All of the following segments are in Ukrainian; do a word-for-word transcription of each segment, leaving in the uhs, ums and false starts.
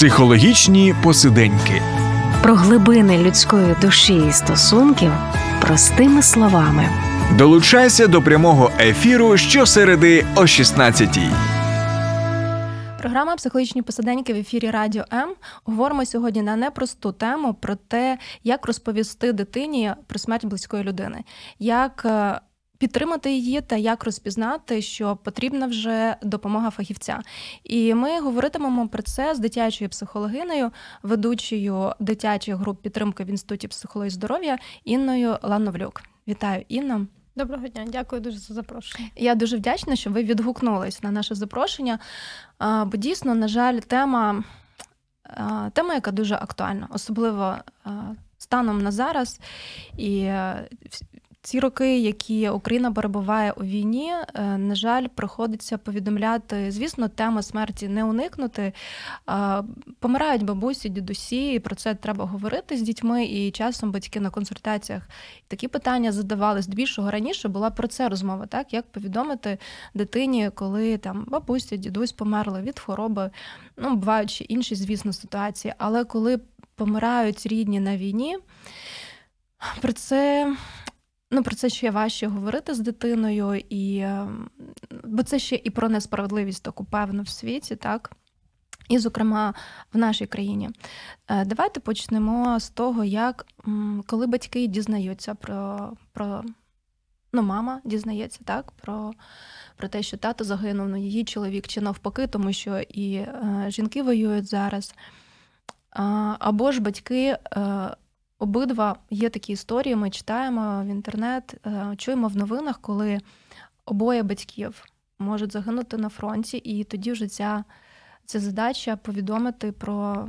Психологічні посиденьки. Про глибини людської душі і стосунків простими словами. Долучайся до прямого ефіру щосереди о шістнадцятій. Програма «Психологічні посиденьки» в ефірі Радіо М. Говоримо сьогодні на непросту тему про те, як розповісти дитині про смерть близької людини. Як підтримати її та як розпізнати, що потрібна вже допомога фахівця. І ми говоритимемо про це з дитячою психологиною, ведучою дитячих груп підтримки в Інституті психології здоров'я Інною Лановлюк. Вітаю, Інно. Доброго дня, дякую дуже за запрошення. Я дуже вдячна, що ви відгукнулись на наше запрошення, бо дійсно, на жаль, тема, тема, яка дуже актуальна, особливо станом на зараз. І ці роки, які Україна перебуває у війні, на жаль, приходиться повідомляти, звісно, теми смерті не уникнути. Помирають бабусі, дідусі, і про це треба говорити з дітьми, і часом батьки на консультаціях такі питання задавали. Здебільшого раніше була про це розмова, так, як повідомити дитині, коли там бабуся, дідусь померли від хвороби, ну, бувають ще інші, звісно, ситуації, але коли помирають рідні на війні, про це... Ну, про це ще важче говорити з дитиною, і, бо це ще і про несправедливість таку певну в світі, так? І, зокрема, в нашій країні. Давайте почнемо з того, як, коли батьки дізнаються про, про ну, мама дізнається, так, про, про те, що тато загинув, ну, її чоловік, чи навпаки, тому що і е, жінки воюють зараз, а, або ж батьки... Е, Обидва є такі історії, ми читаємо в інтернет, чуємо в новинах, коли обоє батьків можуть загинути на фронті, і тоді вже ця, ця задача повідомити про,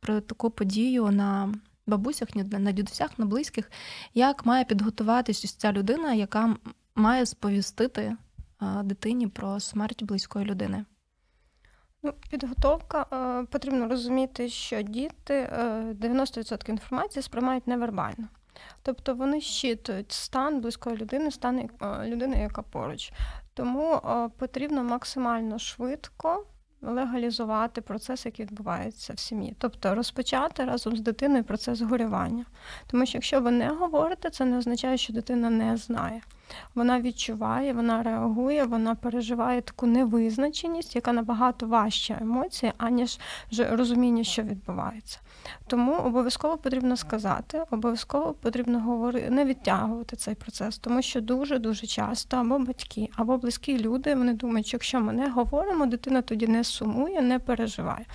про таку подію на бабусях, на дідусях, на близьких, як має підготуватись ось ця людина, яка має сповістити дитині про смерть близької людини. Підготовка. Потрібно розуміти, що діти дев'яносто відсотків інформації сприймають невербально. Тобто вони щитують стан близької людини, стан людини, яка поруч. Тому потрібно максимально швидко легалізувати процес, який відбувається в сім'ї. Тобто розпочати разом з дитиною процес горювання. Тому що якщо ви не говорите, це не означає, що дитина не знає. Вона відчуває, вона реагує, вона переживає таку невизначеність, яка набагато важча емоція, аніж розуміння, що відбувається. Тому обов'язково потрібно сказати, обов'язково потрібно говорити, не відтягувати цей процес, тому що дуже-дуже часто або батьки, або близькі люди, вони думають, що якщо ми не говоримо, дитина тоді не сумує, не переживає.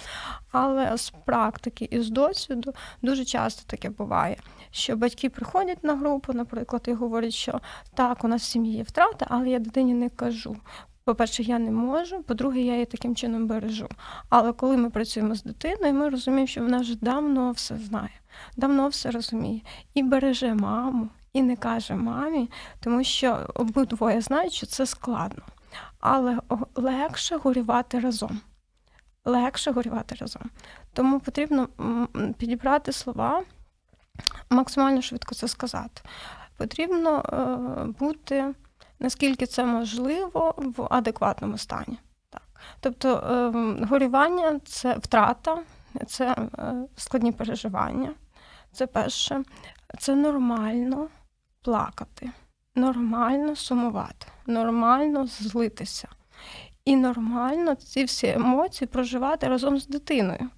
Але з практики і з досвіду дуже часто таке буває, що батьки приходять на групу, наприклад, і говорять, що так, у нас в сім'ї є втрата, але я дитині не кажу. По-перше, я не можу, по-друге, я її таким чином бережу. Але коли ми працюємо з дитиною, ми розуміємо, що вона вже давно все знає, давно все розуміє. І береже маму, і не каже мамі, тому що обидвоє знають, що це складно. Але легше горювати разом. Легше горювати разом. Тому потрібно підібрати слова, максимально швидко це сказати. Потрібно бути, наскільки це можливо, в адекватному стані. Так. Тобто горювання – це втрата, це складні переживання, це перше. Це нормально плакати, нормально сумувати, нормально злитися. І нормально ці всі емоції проживати разом з дитиною.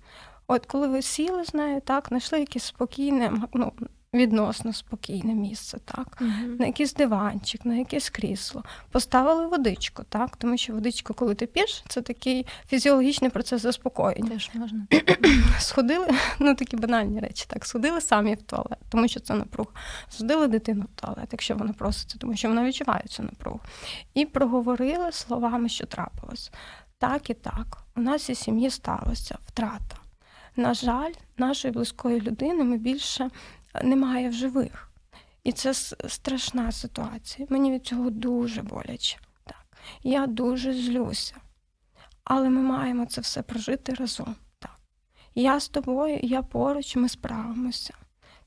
От коли ви сіли з нею, так, знайшли якесь спокійне, ну, відносно спокійне місце, так, mm-hmm. на якийсь диванчик, на якесь крісло, поставили водичку, так, тому що водичку, коли ти п'єш, це такий фізіологічний процес заспокоєння. Теж можна. Сходили, ну такі банальні речі, так, сходили самі в туалет, тому що це напруга. Сходили дитину в туалет, якщо вона проситься, тому що вона відчуває цю напругу. І проговорили словами, що трапилось. Так і так, у нас із сім'ї сталося втрата. На жаль, нашої близької людини ми більше немає в живих. І це страшна ситуація. Мені від цього дуже боляче. Так. Я дуже злюся. Але ми маємо це все прожити разом. Так. Я з тобою, я поруч, ми справимося.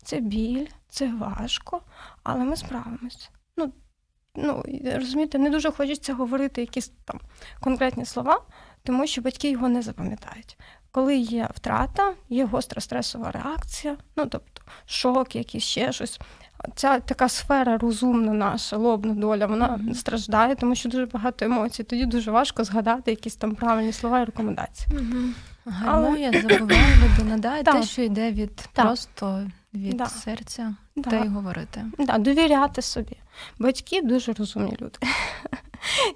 Це біль, це важко, але ми справимося. Ну, ну розумієте, не дуже хочеться говорити якісь там конкретні слова, тому що батьки його не запам'ятають. Коли є втрата, є гостра стресова реакція, ну тобто шок, якийсь ще щось. Ця така сфера розумна наша, лобна доля, вона mm-hmm. страждає, тому що дуже багато емоцій. Тоді дуже важко згадати якісь там правильні слова і рекомендації. Mm-hmm. Гармонія, Але... забуває людина, да, і те, що йде від да. просто від да. серця, да. та й говорити. Да, довіряти собі. Батьки дуже розумні люди.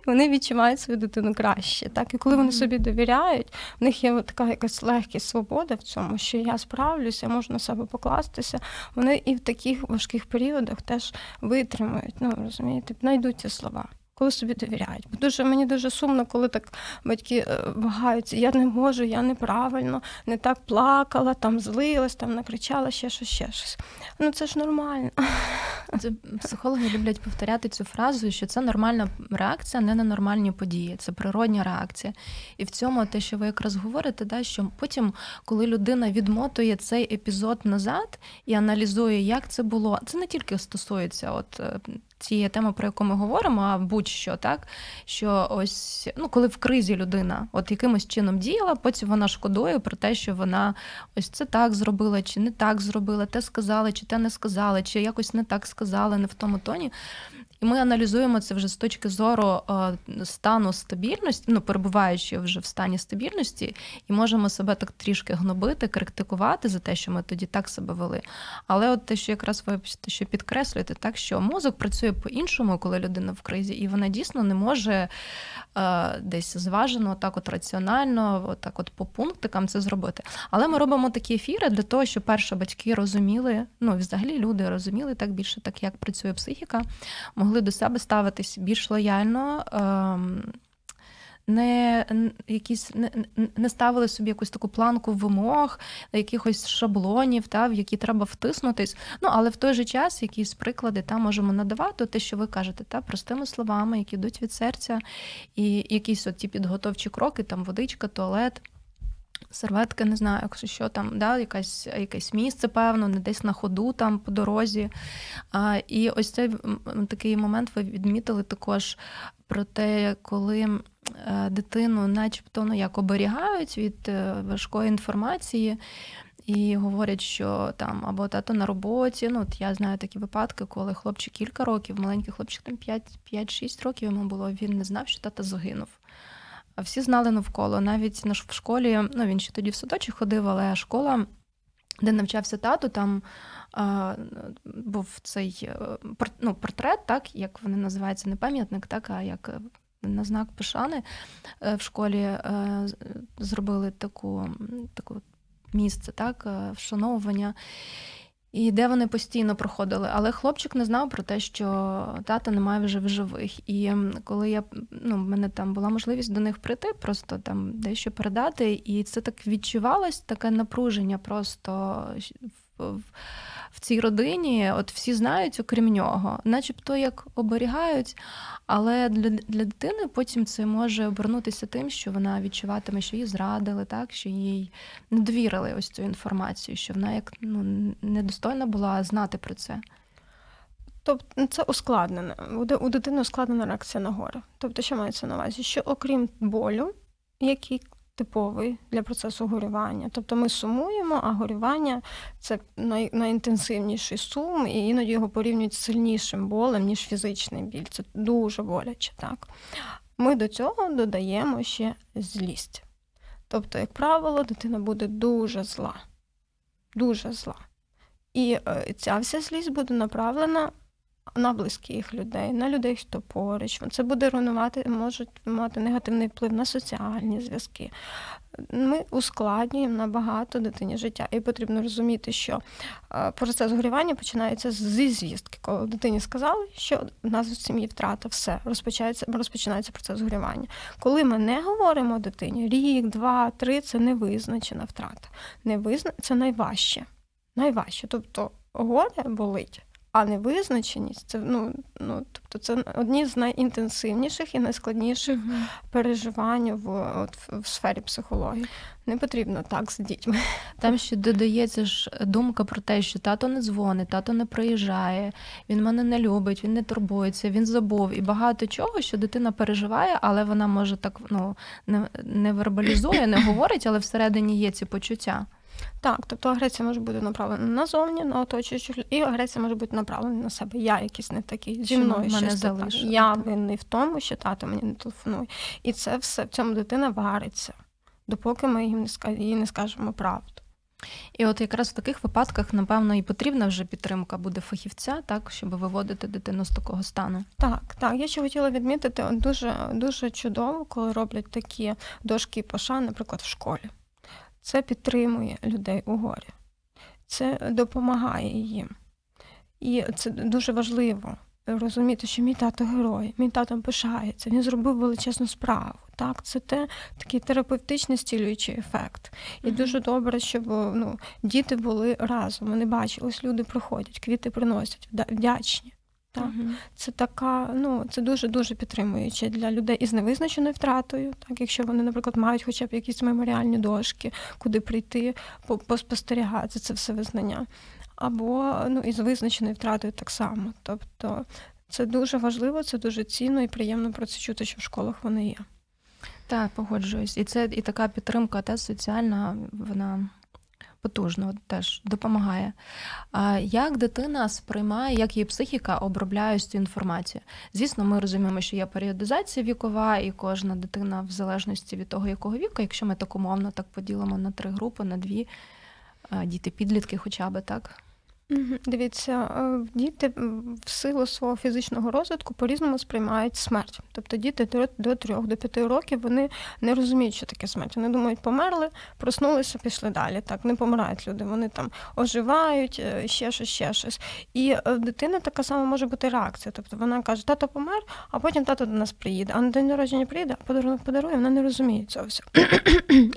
Вони відчувають свою дитину краще. Так? І коли вони собі довіряють, в них є така якась легкість, свобода в цьому, що я справлюся, я можу на себе покластися. Вони і в таких важких періодах теж витримують, ну, розумієте, знайдуть ці слова, коли собі довіряють. Бо дуже, мені дуже сумно, коли так батьки вагаються, я не можу, я неправильно, не так плакала, там злилась, там накричала, ще щось, ще щось. Ну це ж нормально. Це психологи люблять повторяти цю фразу, що це нормальна реакція не на нормальні події, це природня реакція. І в цьому те, що ви якраз говорите, да, що потім, коли людина відмотує цей епізод назад і аналізує, як це було, це не тільки стосується от цієї теми, про яку ми говоримо, а будь-що, так, що ось, ну, коли в кризі людина от якимось чином діяла, потім вона шкодує про те, що вона ось це так зробила, чи не так зробила, те сказала, чи те не сказала, чи якось не так сказала, не в тому тоні. І ми аналізуємо це вже з точки зору стану стабільності, ну, перебуваючи вже в стані стабільності, і можемо себе так трішки гнобити, критикувати за те, що ми тоді так себе вели. Але от те, що якраз ви що підкреслюєте, так, що мозок працює по-іншому, коли людина в кризі, і вона дійсно не може десь зважено, так от раціонально, отак от по пунктикам це зробити. Але ми робимо такі ефіри для того, щоб перші батьки розуміли, ну, взагалі люди розуміли так більше, так як працює психіка, могли до себе ставитись більш лояльно, не, якісь, не, не ставили собі якусь таку планку вимог, якихось шаблонів, та, в які треба втиснутись. Ну, але в той же час якісь приклади та, можемо надавати, те, що ви кажете, та, простими словами, які йдуть від серця, і якісь от ті підготовчі кроки, там водичка, туалет, серветки, не знаю, якщо що там, да, якась, якесь місце, певно, не десь на ходу там по дорозі. А, і ось цей такий момент ви відмітили також про те, коли дитину начебто, ну, як оберігають від важкої інформації і говорять, що там або тато на роботі, ну, от я знаю такі випадки, коли хлопчик кілька років, маленький хлопчик там п'ять-шість років йому було, він не знав, що тата загинув. Всі знали навколо, навіть в школі, ну він ще тоді в садочок ходив, але школа, де навчався тато, там а, був цей ну, портрет, так, як вони називаються, не пам'ятник, так, а як на знак пошани в школі а, зробили таку, таку місце, так, вшановування. І де вони постійно проходили. Але хлопчик не знав про те, що тата немає вже в живих. І коли я, ну, в мене там була можливість до них прийти, просто там дещо передати, і це так відчувалось, таке напруження просто в, в, в цій родині. От всі знають, окрім нього. Начебто як оберігають, але для, для дитини потім це може обернутися тим, що вона відчуватиме, що її зрадили, так, що їй не довірили ось цю інформацію, що вона як, ну, недостойна була знати про це. Тобто це ускладнено. У дитини ускладнена реакція на горе. Тобто що мається на увазі? Що окрім болю, який типовий для процесу горювання. Тобто ми сумуємо, а горювання – це найінтенсивніший сум, і іноді його порівнюють з сильнішим болем, ніж фізичний біль. Це дуже боляче, так? Ми до цього додаємо ще злість. Тобто, як правило, дитина буде дуже зла. Дуже зла. І ця вся злість буде направлена на близьких людей, на людей, хто поруч. Це буде руйнувати, можуть мати негативний вплив на соціальні зв'язки. Ми ускладнюємо набагато дитині життя. І потрібно розуміти, що процес горювання починається зі звістки. Коли дитині сказали, що в нас у сім'ї втрата, все, розпочинається, розпочинається процес горювання. Коли ми не говоримо дитині, рік, два, три – це невизначена втрата. Невизна... Це найважче. Найважче. Тобто горе болить. А невизначеність, це ну, ну тобто це одні з найінтенсивніших і найскладніших mm-hmm. переживань в, от, в сфері психології. Не потрібно так з дітьми. Там ще додається ж думка про те, що тато не дзвонить, тато не приїжджає, він мене не любить, він не турбується, він забув. І багато чого, що дитина переживає, але вона може так ну, не, не вербалізує, не говорить, але всередині є ці почуття. Так, тобто агресія може бути направлена назовні, на оточуючих, і агресія може бути направлена на себе. Я якийсь не такий, зі мною щось залишило. Я винний в тому, що тато мені не телефонує. І це все, в цьому дитина вариться, допоки ми їй не скажемо правду. І от якраз в таких випадках, напевно, і потрібна вже підтримка буде фахівця, так, щоб виводити дитину з такого стану. Так, так. Я ще хотіла відмітити, дуже, дуже чудово, коли роблять такі дошки пошани, наприклад, в школі. Це підтримує людей у горі, це допомагає їм. І це дуже важливо розуміти, що мій тато герой, мій тато пишається, він зробив величезну справу. Так, це те, такий терапевтичний стілюючий ефект. І mm-hmm. дуже добре, щоб ну, діти були разом, вони бачились, люди приходять, квіти приносять, вдячні. Так. Угу. Це така, ну це дуже-дуже підтримуюче для людей із невизначеною втратою, так якщо вони, наприклад, мають хоча б якісь меморіальні дошки, куди прийти, поспостерігати це все визнання, або ну із визначеною втратою так само. Тобто це дуже важливо, це дуже цінно і приємно про це чути, що в школах вони є. Так, погоджуюсь, і це і така підтримка, та соціальна вона. Потужно теж допомагає. Як дитина сприймає, як її психіка обробляє цю інформацію? Звісно, ми розуміємо, що є періодизація вікова, і кожна дитина в залежності від того, якого віку, якщо ми так умовно так поділимо на три групи, на дві, діти-підлітки хоча б, так? Дивіться, діти в силу свого фізичного розвитку по-різному сприймають смерть. Тобто діти до трьох, до п'яти років, вони не розуміють, що таке смерть. Вони думають, померли, проснулися, пішли далі. Так, не помирають люди, вони там оживають, ще щось, ще щось. І в дитини така сама може бути реакція. Тобто вона каже, тато помер, а потім тато до нас приїде. А на день народження приїде, а подарунок подарує, вона не розуміє цього всього.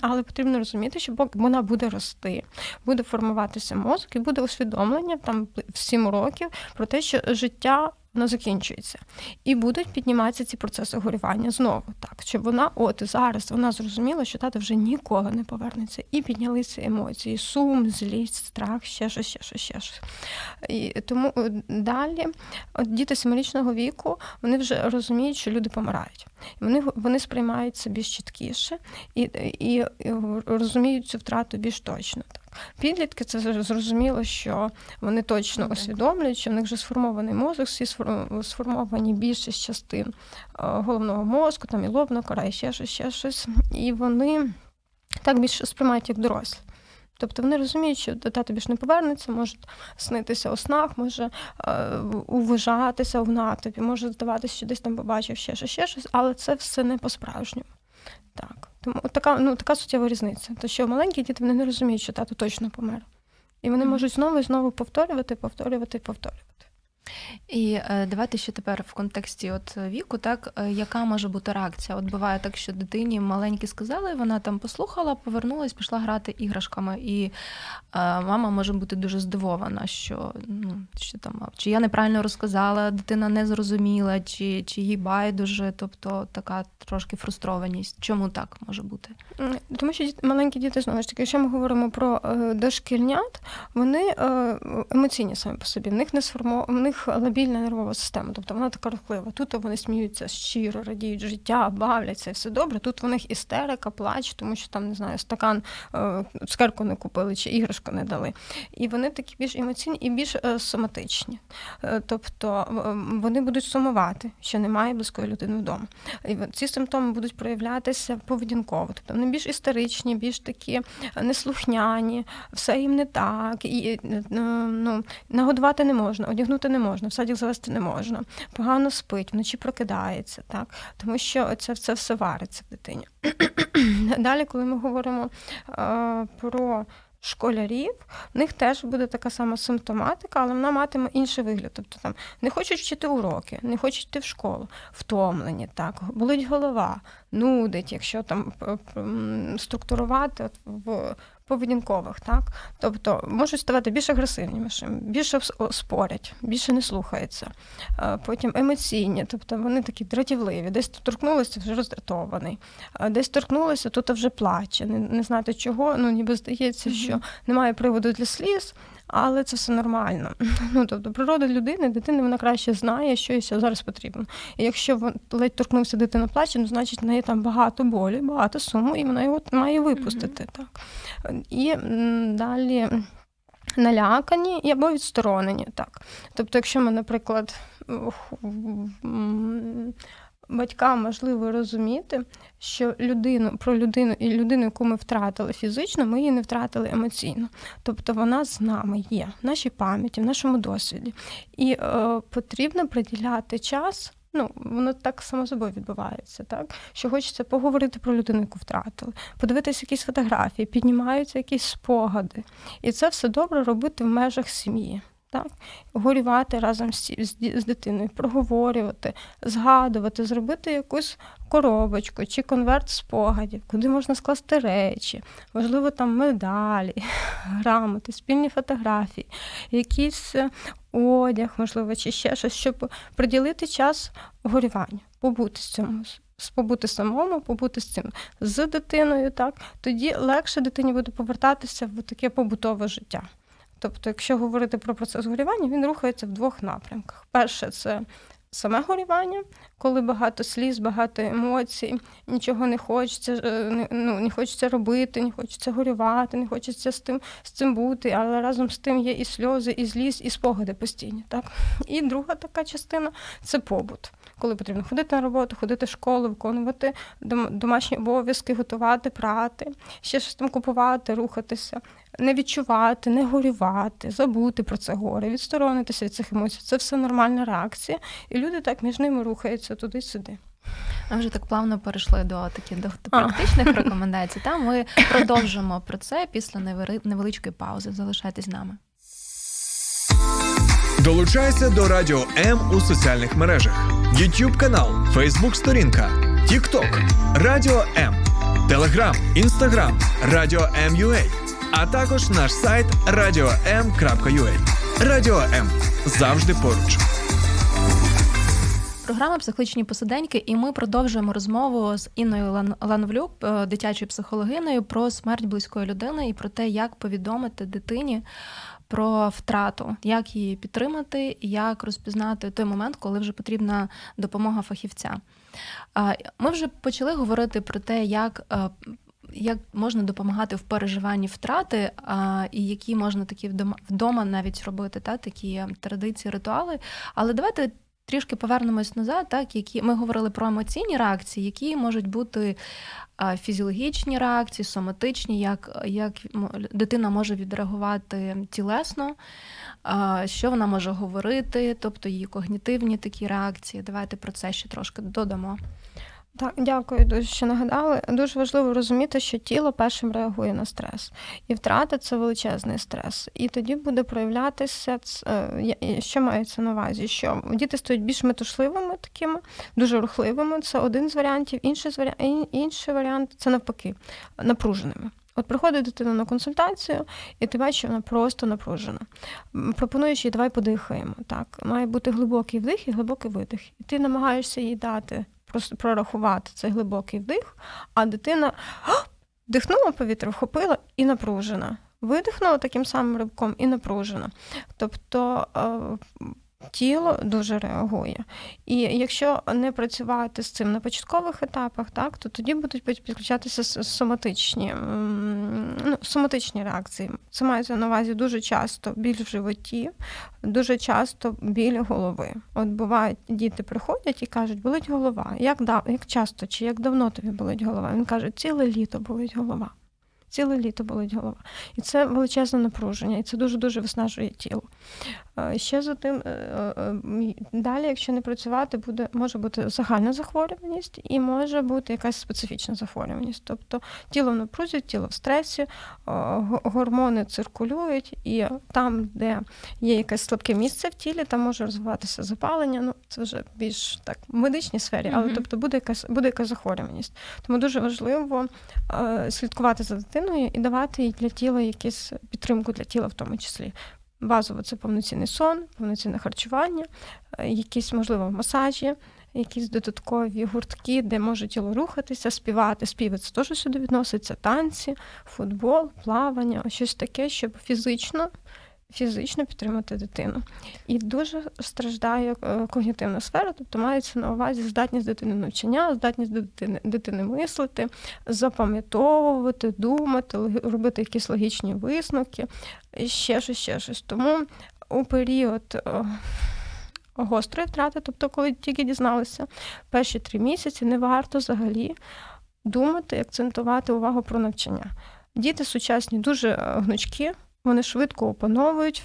Але потрібно розуміти, що вона буде рости, буде формуватися мозок і буде усвідомлення там в сім років про те, що життя воно закінчується. І будуть підніматися ці процеси горювання знову, так, щоб вона, от зараз вона зрозуміла, що тато вже ніколи не повернеться. І піднялися емоції, сум, злість, страх, ще щось, ще щось, ще щось. І тому далі от діти семирічного віку, вони вже розуміють, що люди помирають. Вони, вони сприймають це більш чіткіше і, і, і розуміють цю втрату більш точно. Підлітки, це зрозуміло, що вони точно усвідомлюють, що в них вже сформований мозок, всі сформовані більшість частин головного мозку, там і лобна кора, і ще щось, ще щось. І вони так більше сприймають, як дорослі. Тобто вони розуміють, що тато більше не повернеться, може снитися у снах, може уважатися в натовпі, може здаватися, що десь там побачив ще щось, ще щось, але це все не по-справжньому. Так. Тому така, ну, така суттєва різниця. То що маленькі діти, вони не розуміють, що тато точно помер. І вони mm-hmm. можуть знову і знову повторювати, повторювати, повторювати. І давайте ще тепер в контексті от віку, так, яка може бути реакція? От буває так, що дитині маленькі сказали, вона там послухала, повернулась, пішла грати іграшками. І мама може бути дуже здивована, що, ну, що там, чи я неправильно розказала, дитина не зрозуміла, чи, чи їй байдуже, тобто така трошки фрустрованість. Чому так може бути? Тому що маленькі діти, знову ж таки, якщо ми говоримо про дошкільнят, вони емоційні самі по собі, в них не сформовані, лабільна нервова система, тобто вона така рухлива. Тут вони сміються щиро, радіють життя, бавляться, все добре. Тут в них істерика, плач, тому що там, не знаю, стакан, цукерку не купили чи іграшку не дали. І вони такі більш емоційні і більш соматичні. Тобто вони будуть сумувати, що немає близької людини вдома. І ці симптоми будуть проявлятися поведінково. Тобто вони більш істеричні, більш такі неслухняні, все їм не так, і ну, нагодувати не можна, одягнути не можна, в садик завести не можна, погано спить, вночі прокидається, так? Тому що це, це все вариться в дитині. Далі, коли ми говоримо е, про школярів, в них теж буде така сама симптоматика, але вона матиме інший вигляд. Тобто там не хочуть вчити уроки, не хочуть йти в школу, втомлені, так, болить голова, нудить, якщо там структурувати в поведінкових, так? Тобто можуть ставати більш агресивнішими, більше спорять, більше не слухаються. Потім емоційні, тобто вони такі дратівливі, десь торкнулися, вже роздратований, десь торкнулися, тут вже плаче, не, не знати чого, ну ніби здається, mm-hmm. що немає приводу для сліз, але це все нормально. Ну, тобто природа людини, дитина, вона краще знає, що їй зараз потрібно. І якщо ледь торкнувся дитина плаче, ну, значить, в неї там багато болі, багато суму, і вона його має випустити. Mm-hmm. Так. І далі налякані або відсторонені. Так. Тобто, якщо ми, наприклад, батькам важливо розуміти, що людину, про людину і людину, яку ми втратили фізично, ми її не втратили емоційно. Тобто вона з нами є, в нашій пам'яті, в нашому досвіді. І е, потрібно приділяти час. Ну, воно так само собою відбувається, так? Що хочеться поговорити про людину, яку втратили, подивитися якісь фотографії, піднімаються якісь спогади. І це все добре робити в межах сім'ї, так? Горювати разом з, з, з дитиною, проговорювати, згадувати, зробити якусь коробочку чи конверт спогадів, куди можна скласти речі, можливо, там медалі, грамоти, спільні фотографії, якісь одяг, можливо, чи ще щось, щоб приділити час горюванню, побути з цим, побути самому, побути з цим з дитиною, так? Тоді легше дитині буде повертатися в таке побутове життя. Тобто, якщо говорити про процес горювання, він рухається в двох напрямках. Перше – це саме горювання, коли багато сліз, багато емоцій, нічого не хочеться, ну, не хочеться робити, не хочеться горювати, не хочеться з тим, з цим бути, але разом з тим є і сльози, і злість, і спогади постійні. Так? І друга така частина – це побут, коли потрібно ходити на роботу, ходити в школу, виконувати домашні обов'язки, готувати, прати, ще щось там купувати, рухатися. Не відчувати, не горювати, забути про це горе, відсторонитися від цих емоцій. Це все нормальна реакція, і люди так між ними рухаються туди-сюди. Ми вже так плавно перейшли до таких до практичних а. рекомендацій. Та ми продовжимо про це після невеличкої паузи. Залишайтесь з нами. Долучайся до Радіо М у соціальних мережах. YouTube канал, Facebook сторінка, TikTok, Радіо М, Telegram, Instagram, Радіо Ем Ю Ей. А також наш сайт радіо ем крапка ю а. Радіо М. Завжди поруч. Програма «Психологічні посиденьки», і ми продовжуємо розмову з Інною Лановлюк, дитячою психологиною, про смерть близької людини і про те, як повідомити дитині про втрату, як її підтримати, як розпізнати той момент, коли вже потрібна допомога фахівця. Ми вже почали говорити про те, як Як можна допомагати в переживанні втрати, а, і які можна такі вдома, вдома навіть робити, та, такі традиції, ритуали. Але давайте трішки повернемось назад. Так, які, ми говорили про емоційні реакції, які можуть бути фізіологічні реакції, соматичні, як, як дитина може відреагувати тілесно, що вона може говорити, тобто її когнітивні такі реакції. Давайте про це ще трошки додамо. Так, дякую дуже, що нагадали. Дуже важливо розуміти, що тіло першим реагує на стрес. І втрата – це величезний стрес. І тоді буде проявлятися, що мається на увазі, що діти стають більш метушливими такими, дуже рухливими. Це один з варіантів. Інший, інший варіант – це навпаки, напруженими. От приходить дитина на консультацію, і ти бачиш, що вона просто напружена. Пропонуєш їй, давай подихаємо. Так, має бути глибокий вдих і глибокий видих. І ти намагаєшся їй дати просто прорахувати цей глибокий вдих, а дитина вдихнула повітря, вхопила і напружена. Видихнула таким самим рибком і напружена. Тобто тіло дуже реагує. І якщо не працювати з цим на початкових етапах, так, то тоді будуть підключатися соматичні, ну, соматичні реакції. Це мається на увазі дуже часто біль в животі, дуже часто біль голови. От бувають, діти приходять і кажуть, болить голова. Як, дав, як часто чи як давно тобі болить голова? Він каже, ціле літо болить голова. Ціле літо болить голова. І це величезне напруження, і це дуже-дуже виснажує тіло. Ще за тим, далі, якщо не працювати, буде, може бути загальна захворюваність і може бути якась специфічна захворюваність. Тобто тіло в напрузі, тіло в стресі, гормони циркулюють, і там, де є якесь слабке місце в тілі, там може розвиватися запалення. Ну, це вже більш так в медичній сфері, але mm-hmm. тобто буде якась, буде якась захворюваність. Тому дуже важливо слідкувати за дитиною і давати їй для тіла якісь підтримку для тіла в тому числі. Базово це повноцінний сон, повноцінне харчування, якісь, можливо, масажі, якісь додаткові гуртки, де може тіло рухатися, співати. Співи це теж сюди відноситься, танці, футбол, плавання, щось таке, щоб фізично, фізично підтримати дитину. І дуже страждає когнітивна сфера, тобто мається на увазі здатність дитини навчання, здатність дитини, дитини мислити, запам'ятовувати, думати, робити якісь логічні висновки, ще щось, ще щось. Тому у період гострої втрати, тобто коли тільки дізналися, перші три місяці не варто взагалі думати, акцентувати увагу про навчання. Діти сучасні дуже гнучкі, вони швидко опановують.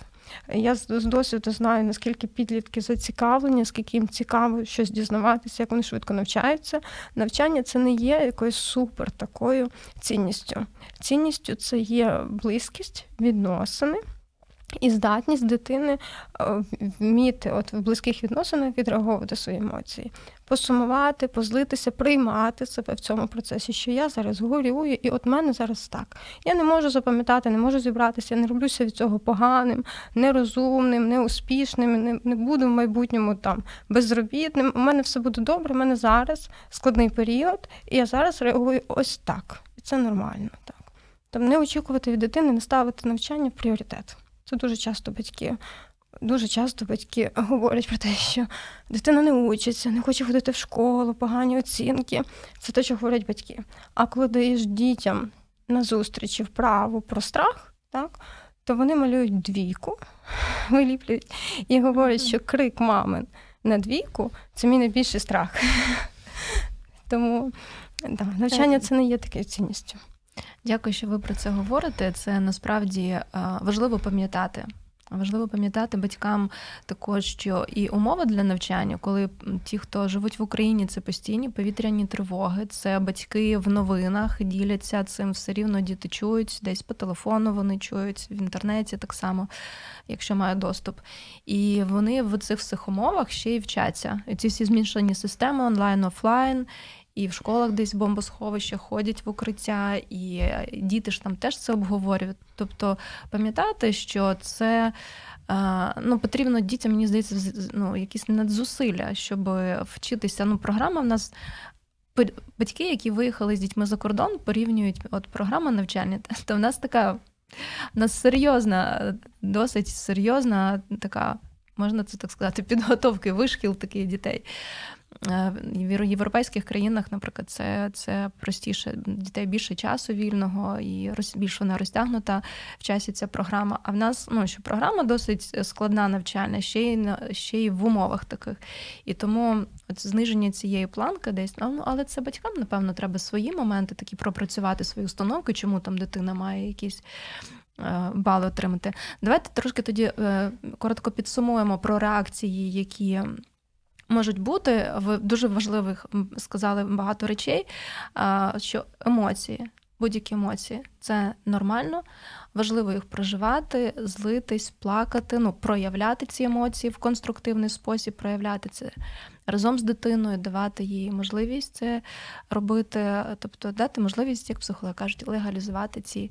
Я з досвіду знаю, наскільки підлітки зацікавлені, скільки їм цікаво щось дізнаватися, як вони швидко навчаються. Навчання – це не є якоюсь супер такою цінністю. Цінністю – це є близькість, відносини і здатність дитини вміти от в близьких відносинах відреагувати свої емоції, посумувати, позлитися, приймати себе в цьому процесі, що я зараз горюю, і от мене зараз так. Я не можу запам'ятати, не можу зібратися, я не роблюся від цього поганим, нерозумним, неуспішним, не, не буду в майбутньому там безробітним. У мене все буде добре, у мене зараз складний період, і я зараз реагую ось так. І це нормально. Так. Там не очікувати від дитини, не ставити навчання в пріоритет. Це дуже часто батьки, дуже часто батьки говорять про те, що дитина не учиться, не хоче ходити в школу, погані оцінки. Це те, що говорять батьки. А коли даєш дітям на зустрічі вправу про страх, так, то вони малюють двійку, виліплюють і говорять, що крик мами на двійку – це мій найбільший страх. Тому да, навчання – це не є такою цінністю. Дякую, що ви про це говорите. Це насправді важливо пам'ятати. Важливо пам'ятати батькам також, що і умови для навчання, коли ті, хто живуть в Україні, це постійні повітряні тривоги, це батьки в новинах діляться цим, все рівно діти чують, десь по телефону вони чують, в інтернеті так само, якщо мають доступ. І вони в цих всіх умовах ще й вчаться. Ці всі змішані системи онлайн-офлайн, і в школах десь бомбосховища ходять в укриття, і діти ж там теж це обговорюють. Тобто пам'ятати, що це ну, потрібно дітям, мені здається, ну, якісь надзусилля, щоб вчитися. Ну, програма в нас... Батьки, які виїхали з дітьми за кордон, порівнюють от програма навчання. То в нас така... В нас серйозна, досить серйозна така, можна це так сказати, підготовки, вишкіл таких дітей. В європейських країнах, наприклад, це, це простіше. Дітей більше часу вільного і роз, більш вона розтягнута в часі ця програма. А в нас, ну, що програма досить складна навчальна, ще й, ще й в умовах таких. І тому от зниження цієї планки десь, ну, але це батькам, напевно, треба свої моменти такі пропрацювати, свої установки, чому там дитина має якісь бали отримати. Давайте трошки тоді коротко підсумуємо про реакції, які... можуть бути, ви дуже важливих сказали багато речей, що емоції, будь-які емоції, це нормально, важливо їх проживати, злитись, плакати, ну, проявляти ці емоції в конструктивний спосіб, проявляти це разом з дитиною, давати їй можливість це робити, тобто дати можливість, як психологи кажуть, легалізувати ці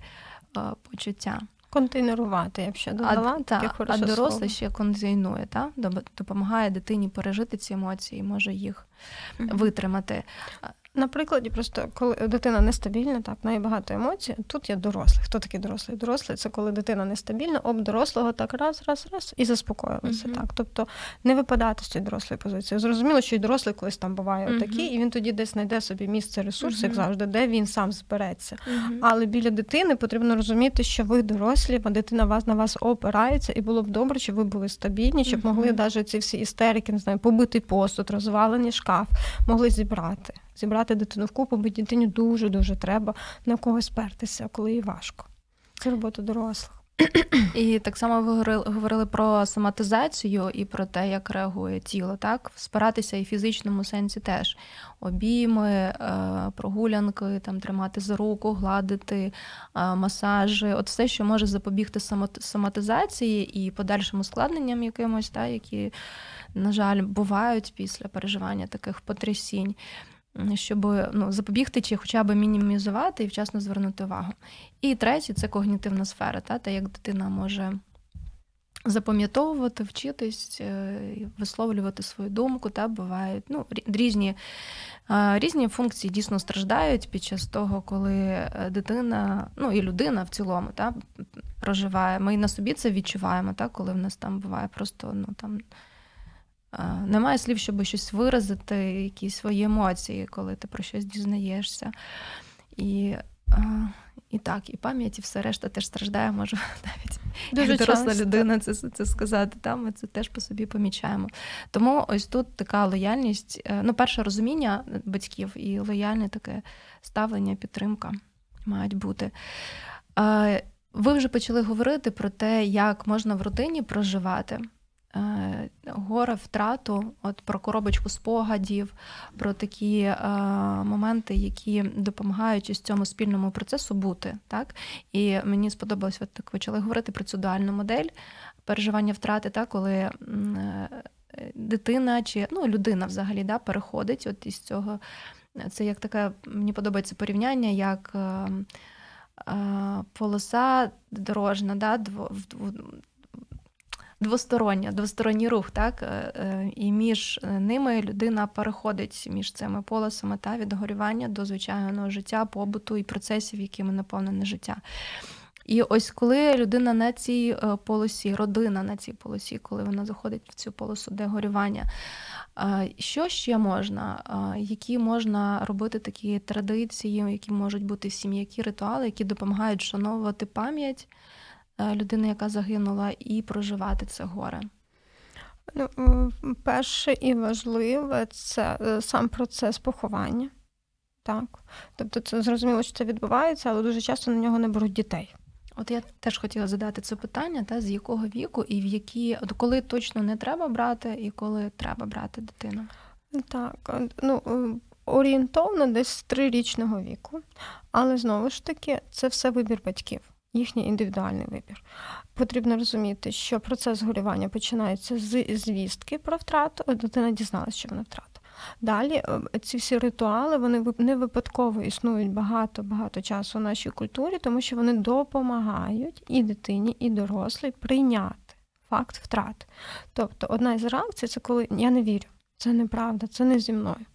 почуття. Контейнерувати, я б ще додала. А, та, а дорослий слово. Ще контейнує, та? Допомагає дитині пережити ці емоції, може їх mm-hmm. витримати. На прикладі, просто коли дитина нестабільна, так, в неї багато емоцій, тут є дорослий. Хто такий дорослий? Дорослий – це коли дитина нестабільна, об дорослого так раз, раз, раз і заспокоїлася. Mm-hmm. Так. Тобто не випадати з цієї дорослої позиції. Зрозуміло, що і дорослий колись там буває mm-hmm. отакий, і він тоді десь знайде собі місце, ресурс, mm-hmm. як завжди, де він сам збереться. Mm-hmm. Але біля дитини потрібно розуміти, що ви дорослі, а дитина вас, на вас опирається, і було б добре, щоб ви були стабільні, щоб mm-hmm. могли навіть ці всі істерики, не знаю, побитий посуд, розвалений шкаф, могли зібрати. Зібрати дитину в купу, бо дитині дуже-дуже треба на когось пертися, коли їй важко. Це робота дорослих. І так само ви говорили, говорили про соматизацію і про те, як реагує тіло, так? Спиратися і в фізичному сенсі теж. Обійми, прогулянки, там, тримати за руку, гладити, масажі. От все, що може запобігти соматизації і подальшим ускладненням якимось, так, які, на жаль, бувають після переживання таких потрясінь. Щоб ну, запобігти чи хоча б мінімізувати і вчасно звернути увагу. І третє – це когнітивна сфера, та, та як дитина може запам'ятовувати, вчитись, висловлювати свою думку, та бувають ну, різні, різні функції дійсно страждають під час того, коли дитина, ну і людина в цілому, та, проживає. Ми і на собі це відчуваємо, та, коли в нас там буває просто, ну, там, немає слів, щоб щось виразити, якісь свої емоції, коли ти про щось дізнаєшся. І, і так, і пам'ять, і все решта теж страждає, може навіть дуже як доросла часто. Людина це, це сказати. Та, ми це теж по собі помічаємо. Тому ось тут така лояльність, ну перше розуміння батьків і лояльне таке ставлення, підтримка мають бути. Ви вже почали говорити про те, як можна в родині проживати. Горе, втрату, от про коробочку спогадів, про такі е, моменти, які допомагають із цьому спільному процесу бути. Так? І мені сподобалось, от так почали говорити про цю дуальну модель переживання втрати, так? Коли е, дитина чи ну, людина взагалі да, переходить от із цього. Це як таке, мені подобається порівняння, як е, е, полоса дорожна, да, дво, в, Двостороння, двосторонній рух, так? І між ними людина переходить між цими полосами та від горювання до звичайного життя, побуту і процесів, якими наповнене життя. І ось коли людина на цій полосі, родина на цій полосі, коли вона заходить в цю полосу, де горювання, що ще можна? Які можна робити такі традиції, які можуть бути в сім'ї, які ритуали, які допомагають вшановувати пам'ять людини, яка загинула, і проживати це горе? Ну, перше і важливе – це сам процес поховання. Так. Тобто це зрозуміло, що це відбувається, але дуже часто на нього не беруть дітей. От я теж хотіла задати це питання, та, з якого віку і в які, от коли точно не треба брати і коли треба брати дитину? Так, ну, орієнтовно десь з трирічного віку, але знову ж таки це все вибір батьків. Їхній індивідуальний вибір. Потрібно розуміти, що процес горювання починається з звістки про втрату, дитина дізналася, що вона втратила. Далі ці всі ритуали, вони не випадково існують багато-багато часу в нашій культурі, тому що вони допомагають і дитині, і дорослій прийняти факт втрат. Тобто одна із реакцій – це коли я не вірю, це неправда, це не зі мною.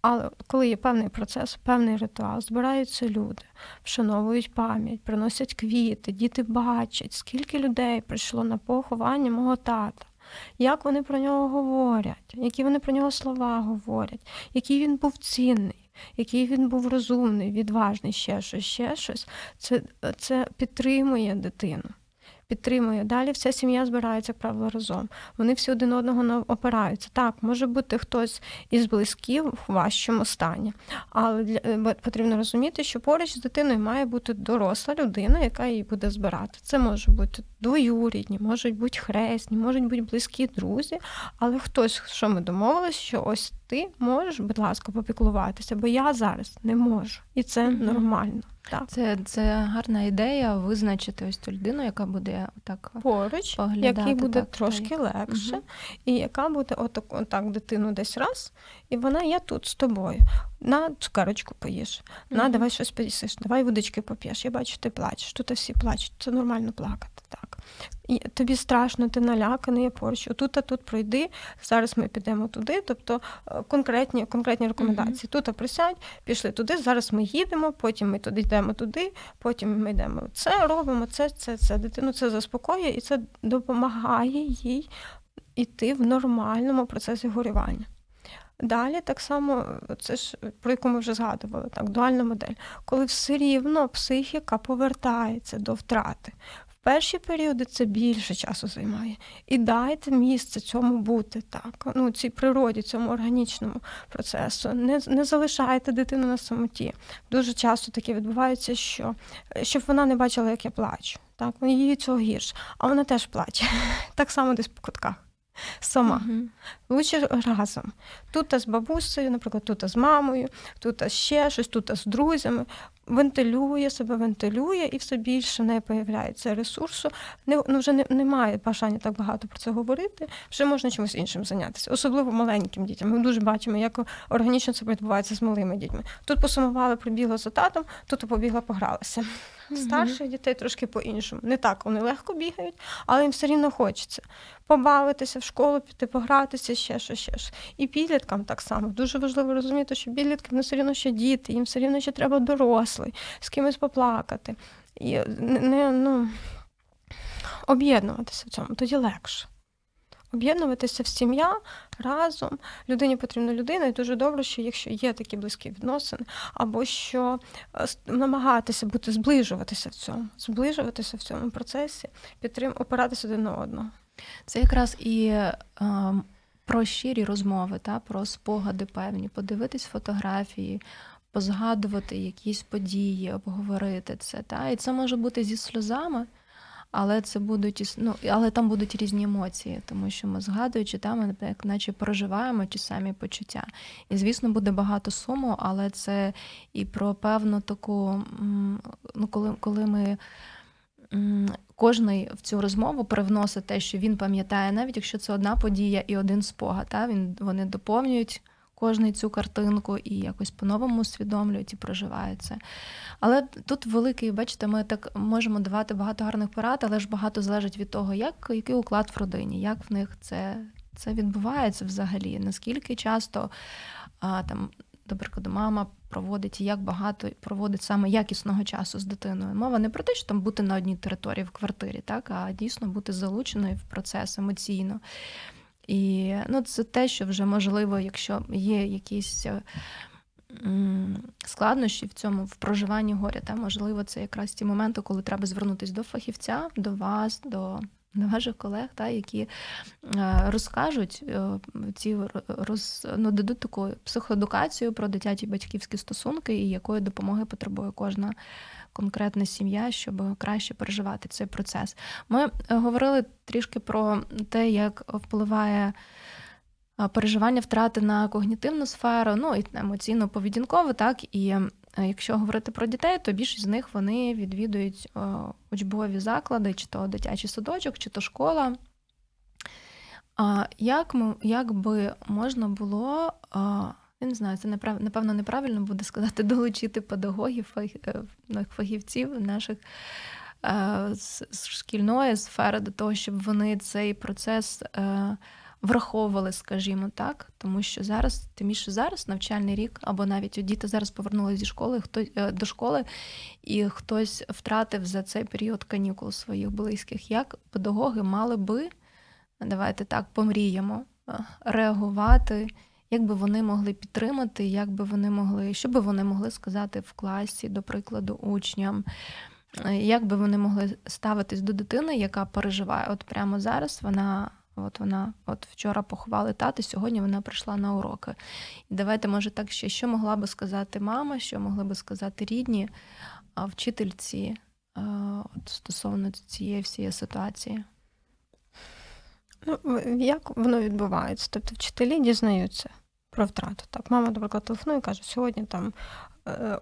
Але коли є певний процес, певний ритуал, збираються люди, вшановують пам'ять, приносять квіти, діти бачать, скільки людей прийшло на поховання мого тата, як вони про нього говорять, які вони про нього слова говорять, який він був цінний, який він був розумний, відважний, ще щось, ще щось. Це, це підтримує дитину. Підтримує. Далі вся сім'я збирається, як правило, разом. Вони всі один одного опираються. Так, може бути хтось із близьків в важчому стані, але для, потрібно розуміти, що поруч з дитиною має бути доросла людина, яка її буде збирати. Це може бути двоюрідні, можуть бути хресні, можуть бути близькі друзі, але хтось, що ми домовилися, що ось ти можеш, будь ласка, попіклуватися, бо я зараз не можу. І це нормально. Так. Це, це гарна ідея визначити ось ту людину, яка буде отак поруч, якій буде так, трошки так. легше, угу. І яка буде отак, отак дитину десь раз, і вона є тут з тобою. На цукерочку поїж, на угу. давай щось поїсиш, давай водички поп'єш, я бачу, ти плачеш, тут всі плачуть, це нормально плакати, так. І тобі страшно, ти наляканий, я поруч, отут, а тут пройди, зараз ми підемо туди, тобто конкретні, конкретні рекомендації. Угу. Тут присядь, пішли туди, зараз ми їдемо, потім ми туди йдемо туди, потім ми йдемо це, робимо це, це, це. Дитину це заспокоює і це допомагає їй іти в нормальному процесі горювання. Далі так само, це ж про яку ми вже згадували, так, дуальна модель, коли все рівно психіка повертається до втрати. Перші періоди це більше часу займає. І дайте місце цьому бути, так, ну, цій природі, цьому органічному процесу. Не, не залишайте дитину на самоті. Дуже часто таке відбувається, що, щоб вона не бачила, як я плачу. Так, їй від цього гірше. А вона теж плаче. Так само десь по кутках. Сама. Uh-huh. Лучше разом. Тут з бабусею, наприклад, тут з мамою, тут ще щось, тут з друзями. Вентилює себе, вентилює, і все більше в неї появляється ресурсу. Не, ну, вже не, немає бажання так багато про це говорити, вже можна чимось іншим зайнятися. Особливо маленьким дітям. Ми дуже бачимо, як органічно це відбувається з малими дітьми. Тут посумували, прибігла за татом, тут побігла, погралася. Mm-hmm. Старших дітей трошки по-іншому. Не так вони легко бігають, але їм все рівно хочеться. Побавитися, в школу піти, погратися, ще що, ще що. І підліткам так само. Дуже важливо розуміти, що підлітки, вони все рівно ще діти, їм все рівно ще треба дорослі. З кимось поплакати, і не, ну, об'єднуватися в цьому, тоді легше. Об'єднуватися в сім'я разом, людині потрібна людина, і дуже добре, що якщо є такі близькі відносини, або що намагатися бути, зближуватися в цьому, зближуватися в цьому процесі, підтрим, опиратися один на одного. Це якраз і е, про щирі розмови, та, про спогади певні, подивитись фотографії, позгадувати якісь події, обговорити це. Та? І це може бути зі сльозами, але, це будуть, ну, але там будуть різні емоції, тому що ми, згадуючи, та, ми як наче проживаємо ті самі почуття. І, звісно, буде багато суму, але це і про певну таку, ну, коли, коли ми... Кожний в цю розмову привносить те, що він пам'ятає, навіть якщо це одна подія і один спогад, та? Він, вони доповнюють кожний цю картинку і якось по-новому усвідомлюють і проживають це. Але тут великий, бачите, ми так можемо давати багато гарних порад, але ж багато залежить від того, як, який уклад в родині, як в них це, це відбувається взагалі, наскільки часто, а, там, до прикладу, мама проводить і як багато проводить саме якісного часу з дитиною. Мова не про те, що там бути на одній території в квартирі, так, а дійсно бути залученою в процес емоційно. І ну, це те, що вже можливо, якщо є якісь складнощі в цьому, в проживанні горя, та, можливо, це якраз ті моменти, коли треба звернутися до фахівця, до вас, до ваших колег, та, які розкажуть, ці, роз, ну, дадуть таку психоедукацію про дитячі батьківські стосунки і якої допомоги потребує кожна конкретна сім'я, щоб краще переживати цей процес. Ми говорили трішки про те, як впливає переживання втрати на когнітивну сферу, ну і емоційно-поведінкову, так, і якщо говорити про дітей, то більшість з них вони відвідують учбові заклади, чи то дитячий садочок, чи то школа. Як, як би можна було, я не знаю, це напевно неправильно буде сказати, долучити педагогів, фахівців наших з шкільної сфери до того, щоб вони цей процес враховували, скажімо так, тому що зараз, тим більше зараз навчальний рік, або навіть діти зараз повернулися зі школи, хто до школи, і хтось втратив за цей період канікул своїх близьких. Як педагоги мали би, давайте так, помріємо, реагувати, як би вони могли підтримати, як би вони могли, що би вони могли сказати в класі, до прикладу, учням. Як би вони могли ставитись до дитини, яка переживає, от прямо зараз вона От вона от вчора поховали тата, сьогодні вона прийшла на уроки. І давайте, може, так ще, що могла би сказати мама, що могли би сказати рідні, вчительці от, стосовно цієї всієї ситуації? Ну, як воно відбувається? Тобто вчителі дізнаються про втрату. Так, мама, наприклад, телефонує і каже, сьогодні там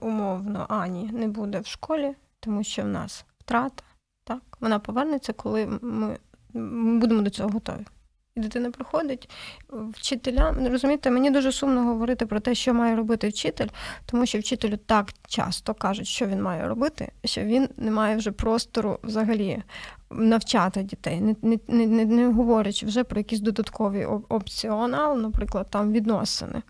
умовно Ані не буде в школі, тому що в нас втрата. Так? Вона повернеться, коли ми... Ми будемо до цього готові. І дитина приходить, вчителям, розумієте, мені дуже сумно говорити про те, що має робити вчитель, тому що вчителю так часто кажуть, що він має робити, що він не має вже простору взагалі навчати дітей, не, не, не, не, не говорячи вже про якісь додаткові опціонал, наприклад, там відносини.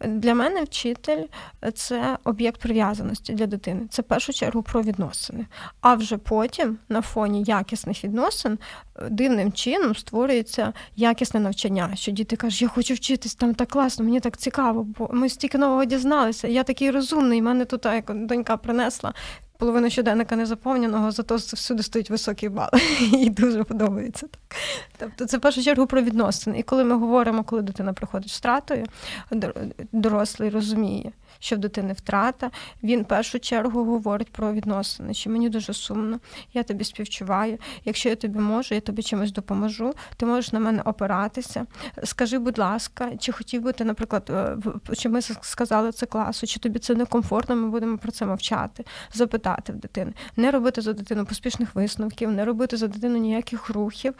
Для мене вчитель – це об'єкт прив'язаності для дитини. Це в першу чергу про відносини. А вже потім на фоні якісних відносин дивним чином створюється якісне навчання, що діти кажуть, я хочу вчитись, там так класно, мені так цікаво, бо ми стільки нового дізналися, я такий розумний, мене тут як донька принесла, половину щоденника не заповненого, зато всюди стоїть високі бали. Їй дуже подобається так. Тобто це в першу чергу про відносини. І коли ми говоримо, коли дитина проходить втратою, дорослий розуміє, що в дитини втрата, він в першу чергу говорить про відносини, що мені дуже сумно, я тобі співчуваю, якщо я тобі можу, я тобі чимось допоможу, ти можеш на мене опиратися, скажи, будь ласка, чи хотів би ти, наприклад, чи ми сказали це класу, чи тобі це некомфортно, ми будемо про це мовчати, запитати в дитини, не робити за дитину поспішних висновків, не робити за дитину ніяких рухів,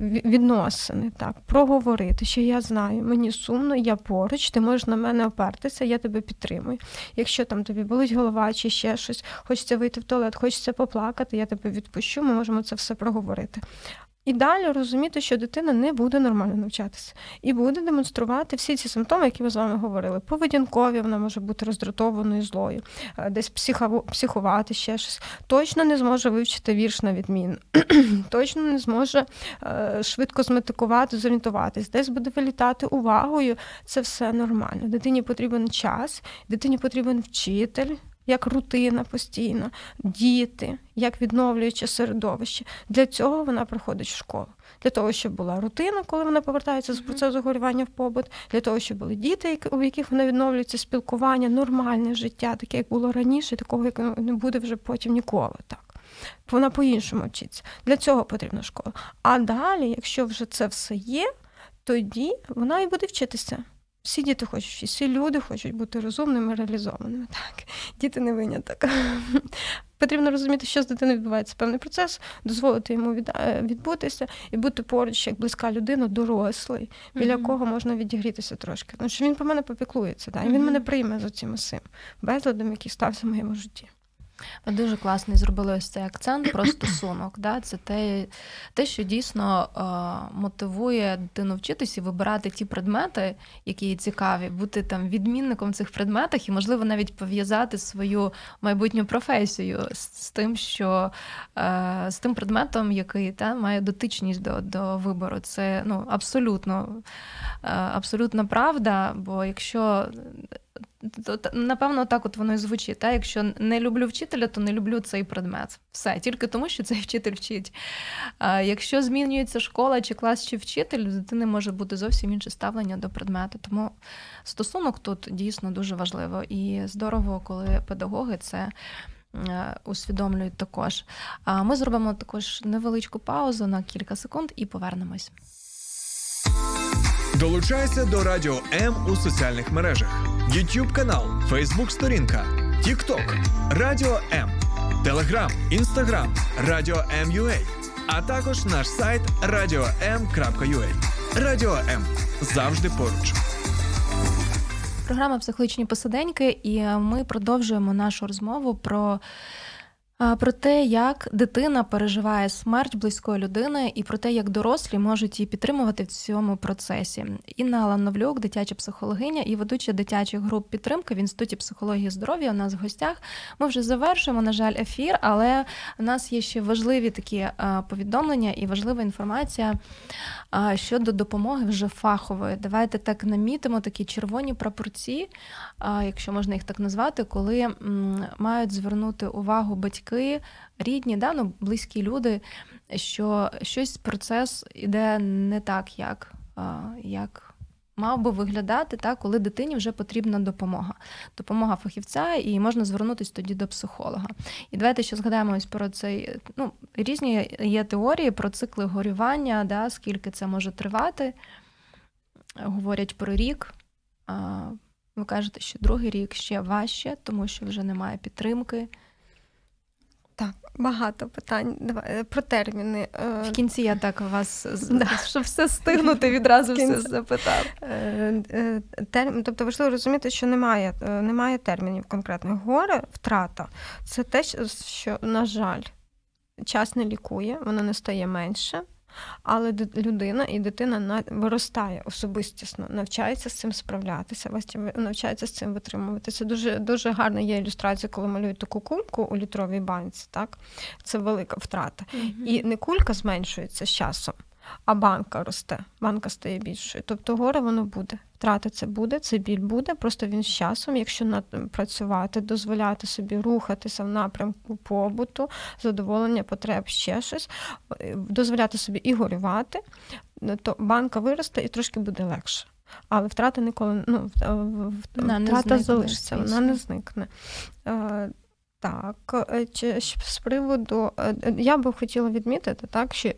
відносини, так, проговорити, що я знаю, мені сумно, я поруч, ти можеш на мене опертися, я тебе підтримую. Якщо там тобі болить голова чи ще щось, хочеться вийти в туалет, хочеться поплакати, я тебе відпущу, ми можемо це все проговорити. І далі розуміти, що дитина не буде нормально навчатися. І буде демонструвати всі ці симптоми, які ми з вами говорили. Поведінкові, вона може бути роздратованою, злою, десь психову, психувати, ще щось. Точно не зможе вивчити вірш на відмін. Точно не зможе швидко зметикувати, зорієнтуватись. Десь буде вилітати увагою. Це все нормально. Дитині потрібен час, дитині потрібен вчитель, як рутина постійна, діти, як відновлююче середовище. Для цього вона приходить в школу. Для того, щоб була рутина, коли вона повертається з процесу горювання в побут, для того, щоб були діти, у яких вона відновлюється спілкування, нормальне життя, таке, як було раніше, такого, як не буде вже потім ніколи. Так. Вона по-іншому вчиться. Для цього потрібна школа. А далі, якщо вже це все є, тоді вона і буде вчитися. Всі діти хочуть, всі люди хочуть бути розумними, реалізованими. Так, діти не виняток. Потрібно розуміти, що з дитиною відбувається певний процес, дозволити йому відбутися і бути поруч, як близька людина, дорослий, біля mm-hmm. кого можна відігрітися трошки. Тому що він по мене попіклується, так? І він mm-hmm. мене прийме з оцим усім безладом, який стався в моєму житті. Ви дуже класно зробили ось цей акцент про стосунок. Да? Це те, те, що дійсно е, мотивує дитину вчитись і вибирати ті предмети, які їй цікаві, бути там відмінником в цих предметах і, можливо, навіть пов'язати свою майбутню професію з, з тим, що е, з тим предметом, який та, має дотичність до, до вибору. Це ну, абсолютно, е, абсолютно правда, бо якщо... То, напевно, так от воно і звучить. Та? Якщо не люблю вчителя, то не люблю цей предмет. Все, тільки тому, що цей вчитель вчить. А якщо змінюється школа, чи клас, чи вчитель, у дитини може бути зовсім інше ставлення до предмету. Тому стосунок тут дійсно дуже важливо. І здорово, коли педагоги це усвідомлюють також. А ми зробимо також невеличку паузу на кілька секунд і повернемось. Долучайся до Радіо М у соціальних мережах. YouTube канал, Facebook сторінка, TikTok, Радіо М, Telegram, Instagram, Радіо М.ua, а також наш сайт радіо ем крапка ю а. Радіо М. Завжди поруч. Програма «Психологічні посиденьки», і ми продовжуємо нашу розмову про... про те, як дитина переживає смерть близької людини і про те, як дорослі можуть її підтримувати в цьому процесі. Інна Лановлюк, дитяча психологиня і ведуча дитячих груп підтримки в Інституті психології здоров'я у нас в гостях. Ми вже завершуємо, на жаль, ефір, але у нас є ще важливі такі повідомлення і важлива інформація щодо допомоги вже фахової. Давайте так намітимо такі червоні прапорці, якщо можна їх так назвати, коли мають звернути увагу батьки, рідні, да, ну, близькі люди, що щось процес іде не так, як, як мав би виглядати, та, коли дитині вже потрібна допомога. Допомога фахівця, і можна звернутися тоді до психолога. І давайте ще згадаємо ось про цей, ну, різні є теорії про цикли горювання, да, скільки це може тривати. Говорять про рік. Ви кажете, що другий рік ще важче, тому що вже немає підтримки. Так, багато питань. Давай, про терміни. В кінці я так вас, да. щоб все стигнути, відразу все запитав. Терм... Тобто важливо розуміти, що немає, немає термінів конкретних. Горе, втрата – це те, що, на жаль, час не лікує, воно не стає менше. Але людина і дитина виростає особистісно, навчається з цим справлятися, навчається з цим витримуватися. Дуже, дуже гарна є ілюстрація, коли малюють таку кульку у літровій банці. Так? Це велика втрата. Угу. І не кулька зменшується з часом, а банка росте, банка стає більшою. Тобто горе воно буде, втрата це буде, це біль буде, просто він з часом, якщо над ним працювати, дозволяти собі рухатися в напрямку побуту, задоволення потреб, ще щось, дозволяти собі і горювати, то банка виросте і трошки буде легше. Але втрата ніколи, ну, втрата не зникне, залишиться, звісно. Вона не зникне. Так, з приводу, я би хотіла відмітити, так, що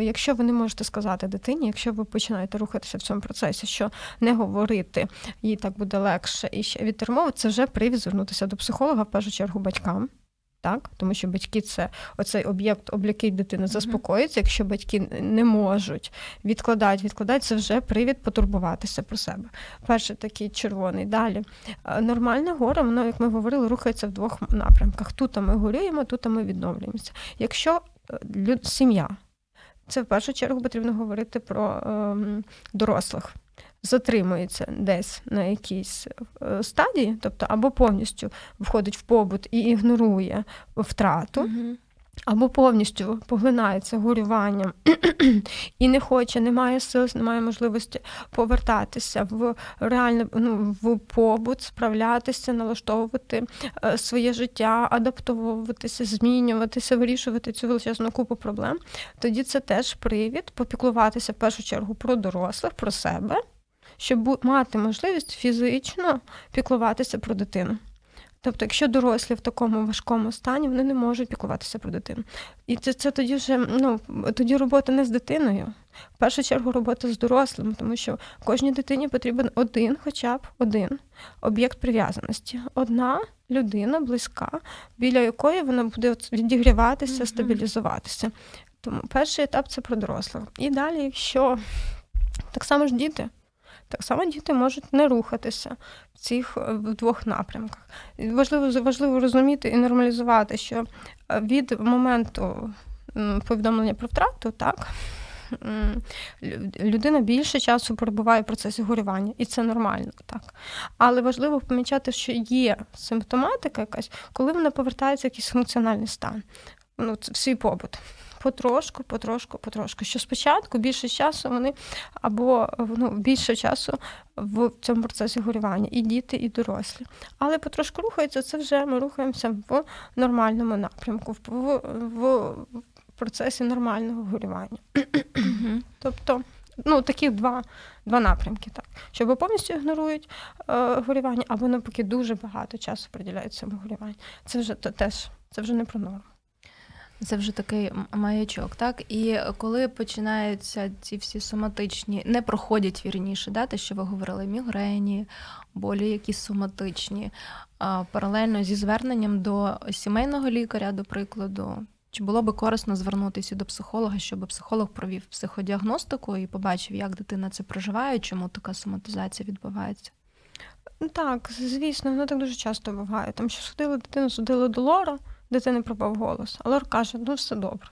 якщо ви не можете сказати дитині, якщо ви починаєте рухатися в цьому процесі, що не говорити, їй так буде легше і ще відтермовувати, це вже привід звернутися до психолога, в першу чергу батькам. Так? Тому що батьки – це оцей об'єкт, об який дитина заспокоїться. Якщо батьки не можуть відкладати, відкладати – це вже привід потурбуватися про себе. Перший такий червоний. Далі. Нормальне горе, воно, як ми говорили, рухається в двох напрямках. Тут ми горюємо, тут ми відновлюємося. Якщо люд, сім'я, це в першу чергу потрібно говорити про е, дорослих. Затримується десь на якійсь стадії, тобто або повністю входить в побут і ігнорує втрату, mm-hmm. або повністю поглинається горюванням і не хоче, не має сил, не має можливості повертатися в реально, ну, в побут, справлятися, налаштовувати своє життя, адаптовуватися, змінюватися, вирішувати цю величезну купу проблем. Тоді це теж привід попіклуватися в першу чергу про дорослих, про себе, щоб мати можливість фізично піклуватися про дитину. Тобто, якщо дорослі в такому важкому стані, вони не можуть піклуватися про дитину. І це, це тоді вже, ну, тоді робота не з дитиною, в першу чергу робота з дорослим, тому що кожній дитині потрібен один, хоча б один об'єкт прив'язаності. Одна людина близька, біля якої вона буде відігріватися, стабілізуватися. Тому перший етап – це про дорослих. І далі, якщо так само ж діти. Так само діти можуть не рухатися в цих двох напрямках. Важливо, важливо розуміти і нормалізувати, що від моменту повідомлення про втрату, так, людина більше часу перебуває в процесі горювання, і це нормально, так. Але важливо помічати, що є симптоматика якась, коли вона повертається в якийсь функціональний стан, ну, в свій побут. Потрошку, потрошку, потрошку. Що спочатку більше часу вони, або ну, більше часу в цьому процесі горювання. І діти, і дорослі. Але потрошку рухаються, це вже ми рухаємося в нормальному напрямку, в, в процесі нормального горювання. Mm-hmm. Тобто, ну, такі два, два напрямки. Так. Що або повністю ігнорують е, горювання, або навпаки дуже багато часу приділяють цьому горюванню. Це вже то, теж, це вже не про норму. Це вже такий маячок, так? І коли починаються ці всі соматичні, не проходять, вірніше, да, те, що ви говорили, мігрені, болі якісь соматичні, паралельно зі зверненням до сімейного лікаря, до прикладу, чи було би корисно звернутися до психолога, щоб психолог провів психодіагностику і побачив, як дитина це проживає, чому така соматизація відбувається? Так, звісно, воно так дуже часто буває. Там, що судили дитину, судили Долора, дитини пропав голос. А Лор каже, ну все добре.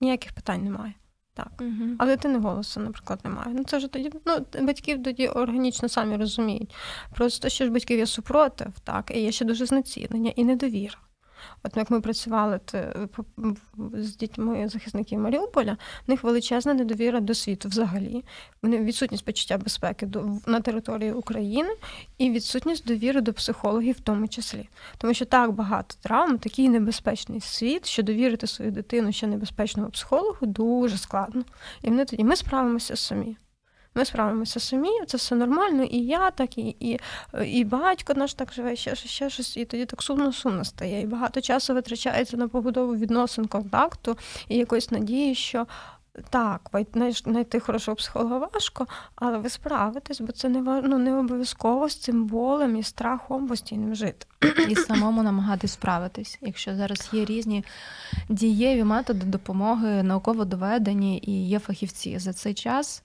Ніяких питань немає. Так. Uh-huh. А дитини голосу, наприклад, немає. Ну, це вже тоді, ну, батьків тоді органічно самі розуміють. Просто що ж батьків є супротив, так, і є ще дуже знецінення і недовіра. От як ми працювали з дітьми захисників Маріуполя, в них величезна недовіра до світу взагалі, відсутність почуття безпеки на території України і відсутність довіри до психологів в тому числі. Тому що так багато травм, такий небезпечний світ, що довірити свою дитину ще небезпечному психологу дуже складно. І вони тоді, ми справимося самі. Ми справимося самі, це все нормально, і я так, і, і, і батько наш так живе, ще щось, ще щось, і тоді так сумно-сумно стає. І багато часу витрачається на побудову відносин, контакту і якоїсь надії, що так, знайти хорошого психолога важко, але ви справитесь, бо це не, ну, не обов'язково з цим болем і страхом постійним жити. І самому намагатись справитись, якщо зараз є різні дієві методи допомоги, науково доведені і є фахівці за цей час.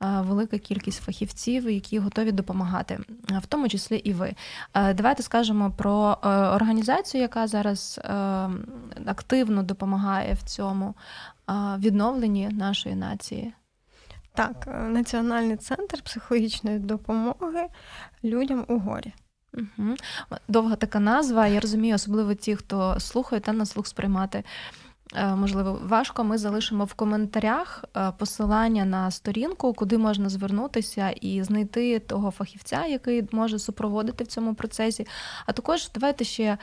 Велика кількість фахівців, які готові допомагати, в тому числі і ви. Давайте скажемо про організацію, яка зараз активно допомагає в цьому відновленні нашої нації. Так, Національний центр психологічної допомоги людям у горі. Угу. Довга така назва, я розумію, особливо ті, хто слухає та на слух сприймати можливо, важко, ми залишимо в коментарях посилання на сторінку, куди можна звернутися і знайти того фахівця, який може супроводити в цьому процесі. А також давайте ще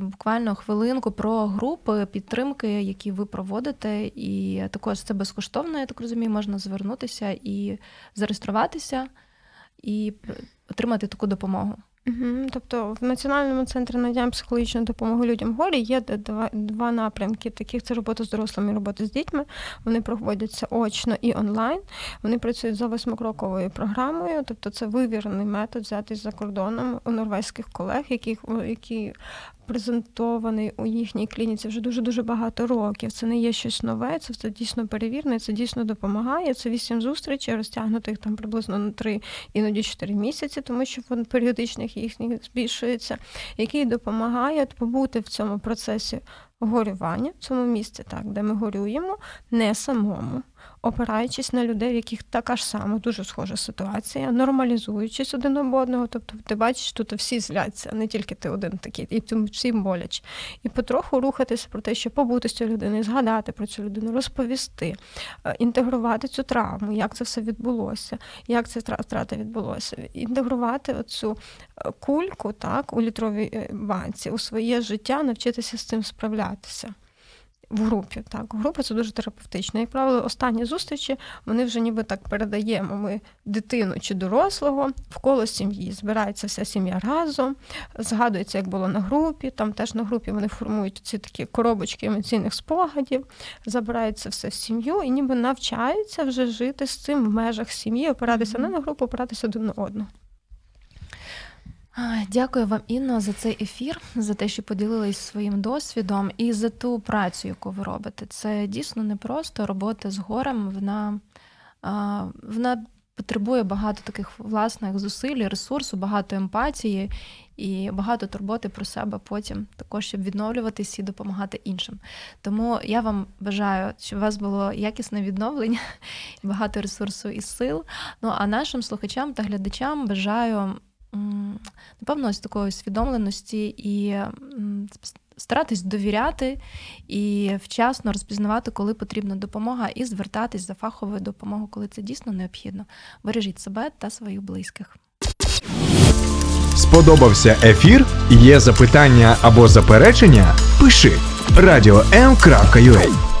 буквально хвилинку про групи підтримки, які ви проводите, і також це безкоштовно, я так розумію, можна звернутися і зареєструватися, і отримати таку допомогу. Угу. Тобто в Національному центрі надання психологічної допомоги людям в горі є два, два напрямки. Таких це робота з дорослими і робота з дітьми. Вони проводяться очно і онлайн. Вони працюють за восьмикроковою програмою. Тобто це вивірений метод, взятий за кордоном у норвезьких колег, яких, які презентований у їхній клініці вже дуже-дуже багато років. Це не є щось нове, це все дійсно перевірне, це дійсно допомагає. Це вісім зустрічей, розтягнутих там приблизно на три, іноді чотири місяці, тому що періодичних їхніх збільшується, який допомагає побути в цьому процесі горювання, в цьому місці, так, де ми горюємо, не самому, опираючись на людей, в яких така ж сама, дуже схожа ситуація, нормалізуючись один об одного, тобто ти бачиш, тут всі зляться, не тільки ти один такий, і всім боляче. І потроху рухатися про те, що побути з цією людиною, згадати про цю людину, розповісти, інтегрувати цю травму, як це все відбулося, як ця втрата відбулося, інтегрувати оцю кульку, так, у літровій банці, у своє життя, навчитися з цим справлятися. В групі, так. Група – це дуже терапевтично. Як правило, останні зустрічі, вони вже ніби так передаємо ми дитину чи дорослого в коло сім'ї. Збирається вся сім'я разом, згадується, як було на групі. Там теж на групі вони формують ці такі коробочки емоційних спогадів, забирається все в сім'ю і ніби навчаються вже жити з цим в межах сім'ї, опиратися mm-hmm. не на групу, опиратися один на одного. Дякую вам, Інно, за цей ефір, за те, що поділились своїм досвідом і за ту працю, яку ви робите. Це дійсно непросто. Робота з горем, вона, вона потребує багато таких власних зусиль, ресурсу, багато емпатії і багато турботи про себе потім, також, щоб відновлюватись і допомагати іншим. Тому я вам бажаю, щоб у вас було якісне відновлення, багато ресурсу і сил. Ну, а нашим слухачам та глядачам бажаю, напевно, ось такої усвідомленості і старатись довіряти і вчасно розпізнавати, коли потрібна допомога, і звертатись за фаховою допомогою, коли це дійсно необхідно. Бережіть себе та своїх близьких. Сподобався ефір? Є запитання або заперечення? Пиши радіо ем крапка ю а